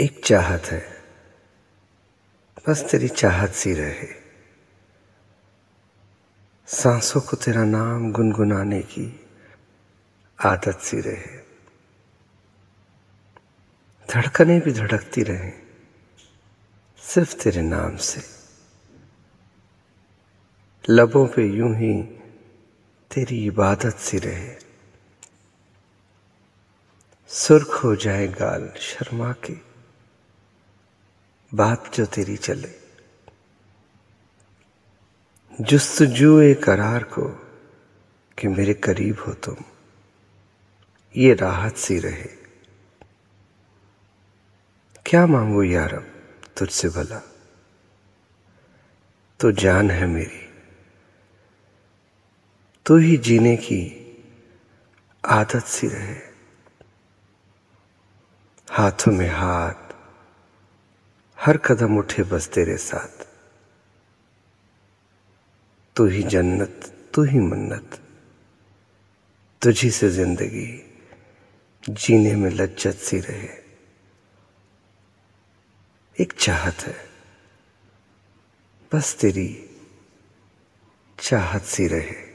एक चाहत है, बस तेरी चाहत सी रहे। सांसों को तेरा नाम गुनगुनाने की आदत सी रहे। धड़कने भी धड़कती रहें सिर्फ तेरे नाम से। लबों पे यूं ही तेरी इबादत सी रहे। सुर्ख हो जाए गाल शर्मा के, बात जो तेरी चले। जुस्तजुए करार को कि मेरे करीब हो तुम, ये राहत सी रहे। क्या मांगू यारब तुझसे भला, तो जान है मेरी। तू ही जीने की आदत सी रहे। हाथों में हाथ, हर कदम उठे बस तेरे साथ। तू ही जन्नत, तू ही मन्नत, तुझी से जिंदगी जीने में लज्जत सी रहे। एक चाहत है, बस तेरी चाहत सी रहे।